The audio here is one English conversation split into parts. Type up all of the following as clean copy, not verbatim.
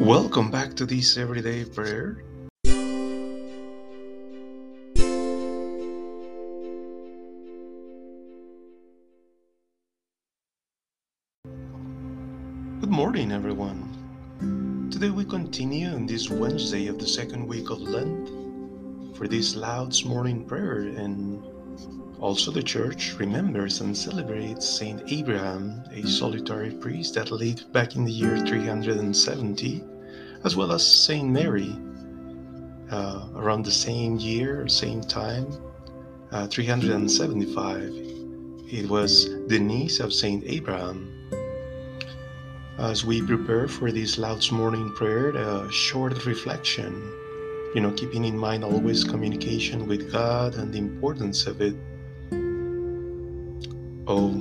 Welcome back to this everyday prayer. Good morning, everyone. Today we continue on this Wednesday of the second week of Lent for this Lauds morning prayer, and also the Church remembers and celebrates St. Abraham, a solitary priest that lived back in the year 370, as well as St. Mary, around the same year, same time, 375. It was the niece of St. Abraham. As we prepare for this Lauds morning prayer, a short reflection, keeping in mind always communication with God and the importance of it. Oh,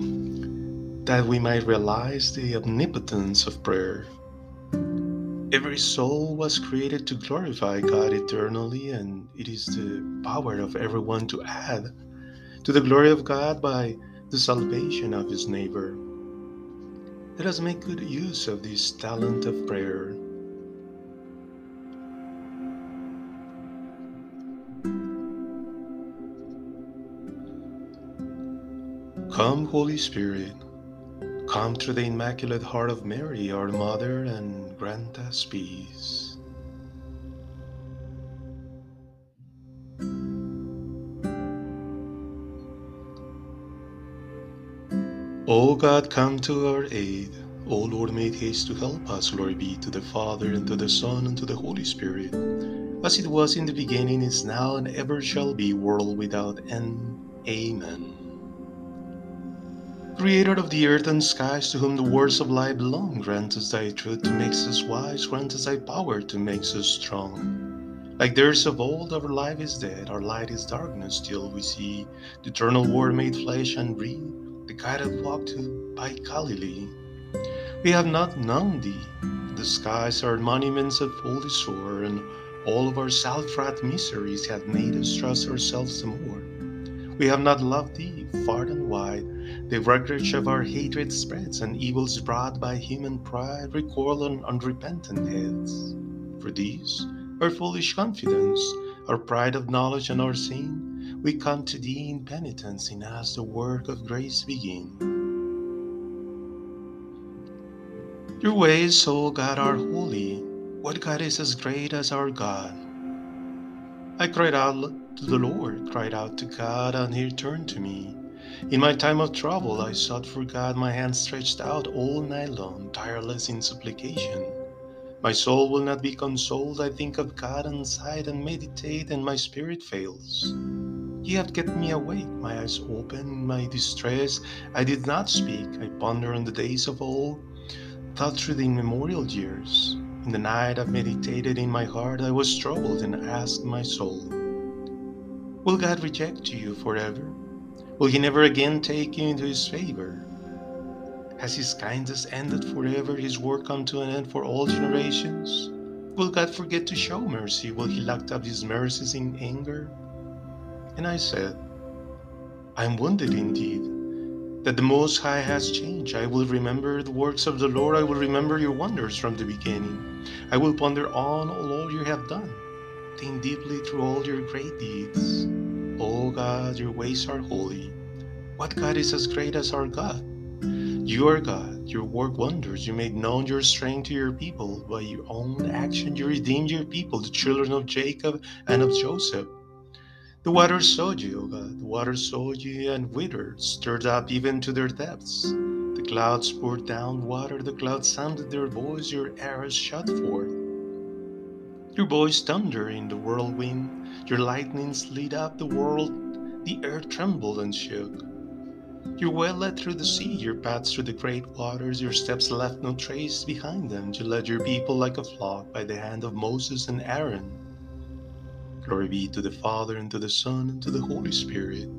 that we might realize the omnipotence of prayer. Every soul was created to glorify God eternally, and it is the power of everyone to add to the glory of God by the salvation of his neighbor. Let us make good use of this talent of prayer. Come, Holy Spirit, come through the Immaculate Heart of Mary, our Mother, and grant us peace. O God, come to our aid. O Lord, make haste to help us. Glory be to the Father, and to the Son, and to the Holy Spirit, as it was in the beginning, is now, and ever shall be, world without end. Amen. Creator of the earth and skies, to whom the words of life belong, grant us thy truth to make us wise, grant us thy power to make us strong. Like theirs of old, our life is dead, our light is darkness, till we see the eternal Word made flesh and breathe, the guided walk to by Galilee. We have not known thee. The skies are monuments of holy sore, and all of our self-wrought miseries have made us trust ourselves the more. We have not loved thee far and wide. The wreckage of our hatred spreads, and evils brought by human pride recoil on unrepentant heads. For these, our foolish confidence, our pride of knowledge and our sin, we come to thee in penitence, in us the work of grace begin. Your ways, O God, are holy. What God is as great as our God? I cried out to the Lord, cried out to God, and he turned to me. In my time of trouble I sought for God, my hands stretched out all night long, tireless in supplication. My soul will not be consoled. I think of God and sigh and meditate, and my spirit fails. You have kept me awake, my eyes open in my distress. I did not speak. I ponder on the days of old, thought through the immemorial years. In the night I meditated in my heart. I was troubled and asked my soul, will God reject you forever? Will he never again take you into his favor? Has his kindness ended forever, his work come to an end for all generations? Will God forget to show mercy? Will he lock up his mercies in anger? And I said, I am wounded indeed, that the Most High has changed. I will remember the works of the Lord. I will remember your wonders from the beginning. I will ponder on all you have done. Think deeply through all your great deeds. O God, your ways are holy. What God is as great as our God? You are God, your work wonders. You made known your strength to your people. By your own action you redeemed your people, the children of Jacob and of Joseph. The waters sowed you, O God, the waters sowed you and withered, stirred up even to their depths. The clouds poured down water, the clouds sounded their voice, your arrows shot forth. Your voice thundered in the whirlwind, your lightnings lit up the world, the earth trembled and shook. Your way led through the sea, your paths through the great waters, your steps left no trace behind them. You led your people like a flock by the hand of Moses and Aaron. Glory be to the Father, and to the Son, and to the Holy Spirit,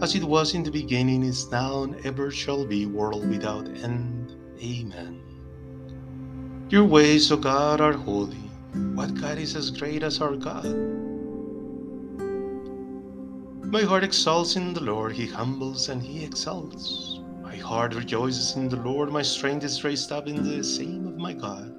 as it was in the beginning, is now, and ever shall be, world without end. Amen. Your ways, O God, are holy. What God is as great as our God? My heart exalts in the Lord. He humbles and he exalts. My heart rejoices in the Lord. My strength is raised up in the same of my God.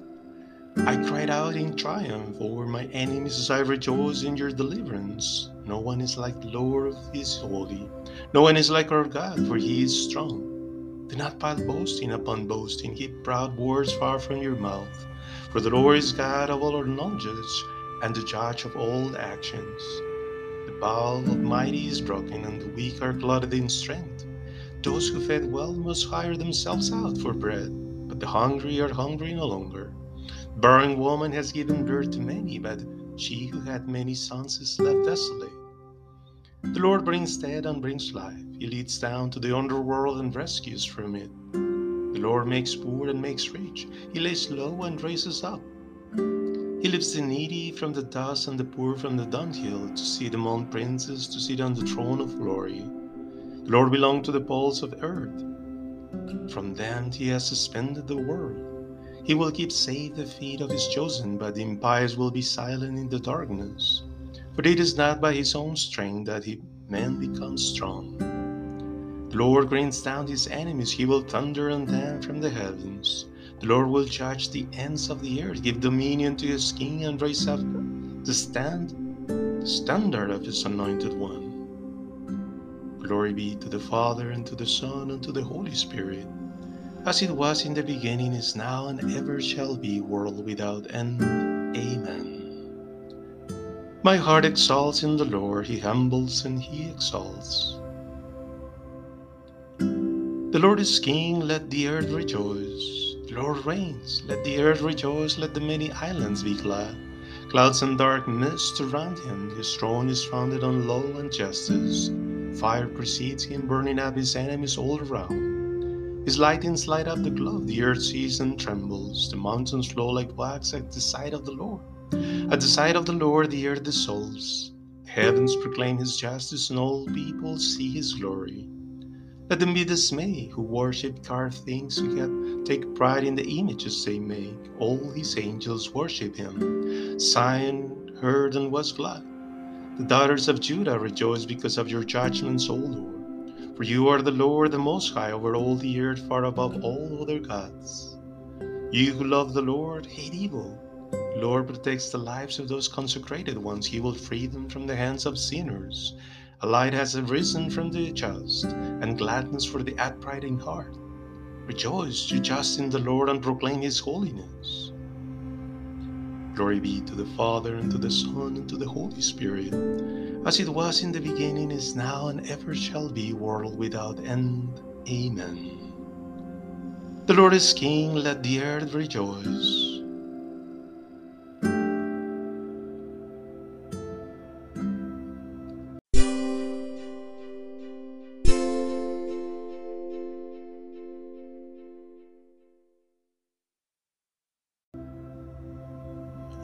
I cried out in triumph over my enemies, as I rejoice in your deliverance. No one is like the Lord, he is holy. No one is like our God, for he is strong. Do not pile boasting upon boasting, keep proud words far from your mouth. For the Lord is God of all our knowledge, and the judge of all actions. The bow of mighty is broken, and the weak are glutted in strength. Those who fed well must hire themselves out for bread, but the hungry are hungry no longer. The barren woman has given birth to many, but she who had many sons is left desolate. The Lord brings dead and brings life. He leads down to the underworld and rescues from it. The Lord makes poor and makes rich. He lays low and raises up. He lifts the needy from the dust and the poor from the dunghill, to sit among princes, to sit on the throne of glory. The Lord belonged to the poles of earth. From them he has suspended the world. He will keep safe the feet of his chosen, but the impious will be silent in the darkness. For it is not by his own strength that man becomes strong. The Lord brings down his enemies. He will thunder on them from the heavens. The Lord will judge the ends of the earth, give dominion to his king, and raise up the standard of his anointed one. Glory be to the Father, and to the Son, and to the Holy Spirit, as it was in the beginning, is now, and ever shall be, world without end. Amen. My heart exalts in the Lord, he humbles and he exalts. The Lord is king, let the earth rejoice. The Lord reigns, let the earth rejoice, let the many islands be glad. Clouds and dark mist surround him, his throne is founded on law and justice. Fire precedes him, burning up his enemies all around. His lightnings light up the globe, the earth sees and trembles, the mountains flow like wax at the sight of the Lord. At the sight of the Lord the earth dissolves, the heavens proclaim his justice, and all people see his glory. Let them be dismayed who worship carved things, who take pride in the images they make. All his angels worship him. Zion heard and was glad. The daughters of Judah rejoice because of your judgments, O Lord. For you are the Lord, the Most High, over all the earth, far above all other gods. You who love the Lord, hate evil. The Lord protects the lives of those consecrated ones. He will free them from the hands of sinners. A light has arisen from the just, and gladness for the upright in heart. Rejoice, you just in the Lord, and proclaim his holiness. Glory be to the Father, and to the Son, and to the Holy Spirit, as it was in the beginning, is now, and ever shall be, world without end. Amen. The Lord is King, let the earth rejoice.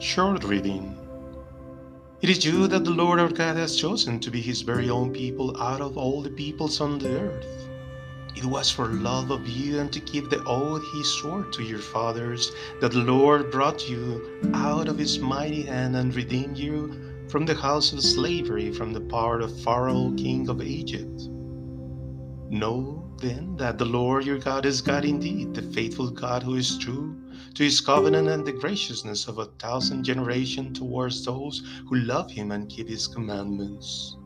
Short reading. It is you that the Lord our God has chosen to be his very own people out of all the peoples on the earth. It was for love of you and to keep the oath he swore to your fathers that the Lord brought you out of his mighty hand and redeemed you from the house of slavery, from the power of Pharaoh, king of Egypt. Know then that the Lord your God is God indeed, the faithful God who is true to his covenant and the graciousness of 1,000 generations towards those who love him and keep his commandments.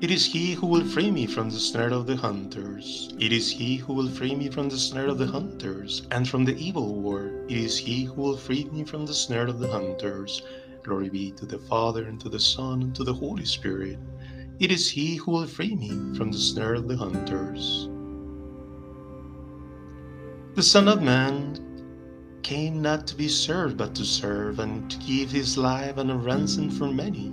It is he who will free me from the snare of the hunters. It is he who will free me from the snare of the hunters and from the evil war. It is he who will free me from the snare of the hunters. Glory be to the Father, and to the Son, and to the Holy Spirit. It is he who will free me from the snare of the hunters. The Son of Man came not to be served, but to serve, and to give his life and a ransom for many.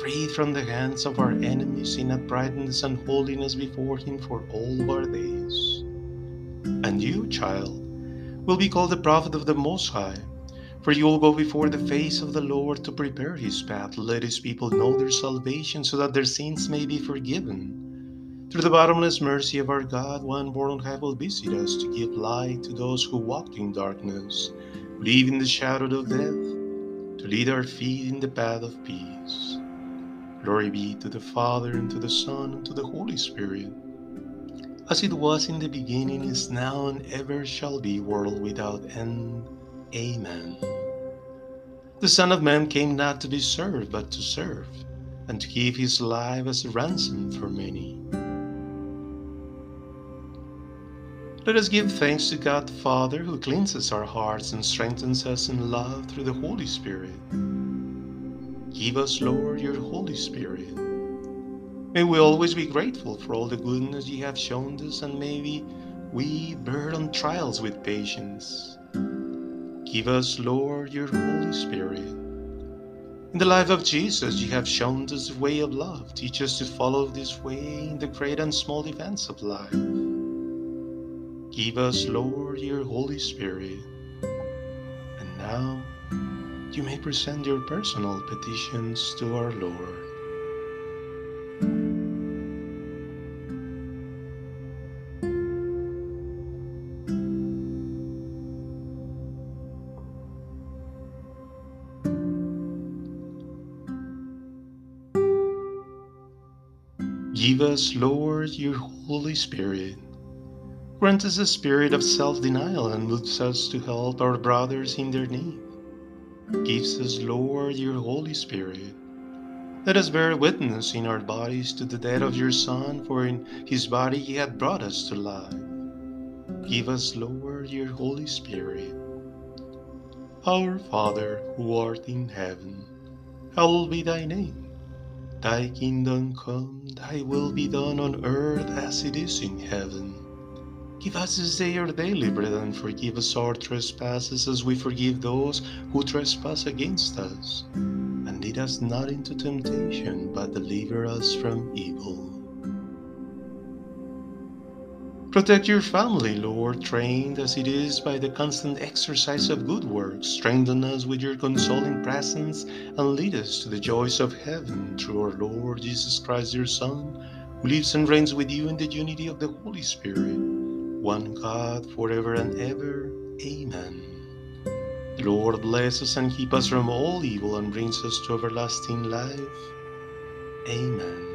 free from the hands of our enemies in uprightness and holiness before him for all of our days. And you, child, will be called the prophet of the Most High, for you will go before the face of the Lord to prepare his path, let his people know their salvation, so that their sins may be forgiven. Through the bottomless mercy of our God, one born on high will visit us to give light to those who walked in darkness, who live in the shadow of death, to lead our feet in the path of peace. Glory be to the Father, and to the Son, and to the Holy Spirit, as it was in the beginning, is now, and ever shall be, world without end. Amen. The Son of Man came not to be served, but to serve, and to give his life as a ransom for many. Let us give thanks to God the Father, who cleanses our hearts and strengthens us in love through the Holy Spirit. Give us, Lord, your Holy Spirit. May we always be grateful for all the goodness you have shown us, and may we bear on trials with patience. Give us, Lord, your Holy Spirit. In the life of Jesus, you have shown us the way of love. Teach us to follow this way in the great and small events of life. Give us, Lord, your Holy Spirit. And now, you may present your personal petitions to our Lord. Give us, Lord, your Holy Spirit. Grant us a spirit of self-denial and moves us to help our brothers in their need. Give us, Lord, your Holy Spirit. Let us bear witness in our bodies to the death of your Son, for in his body he hath brought us to life. Give us, Lord, your Holy Spirit. Our Father, who art in heaven, hallowed be thy name. Thy kingdom come, thy will be done on earth as it is in heaven. Give us this day our daily bread, and forgive us our trespasses as we forgive those who trespass against us. And lead us not into temptation, but deliver us from evil. Protect your family, Lord, trained as it is by the constant exercise of good works. Strengthen us with your consoling presence, and lead us to the joys of heaven through our Lord Jesus Christ, your Son, who lives and reigns with you in the unity of the Holy Spirit, one God, forever and ever. Amen. The Lord bless us and keep us from all evil, and brings us to everlasting life. Amen.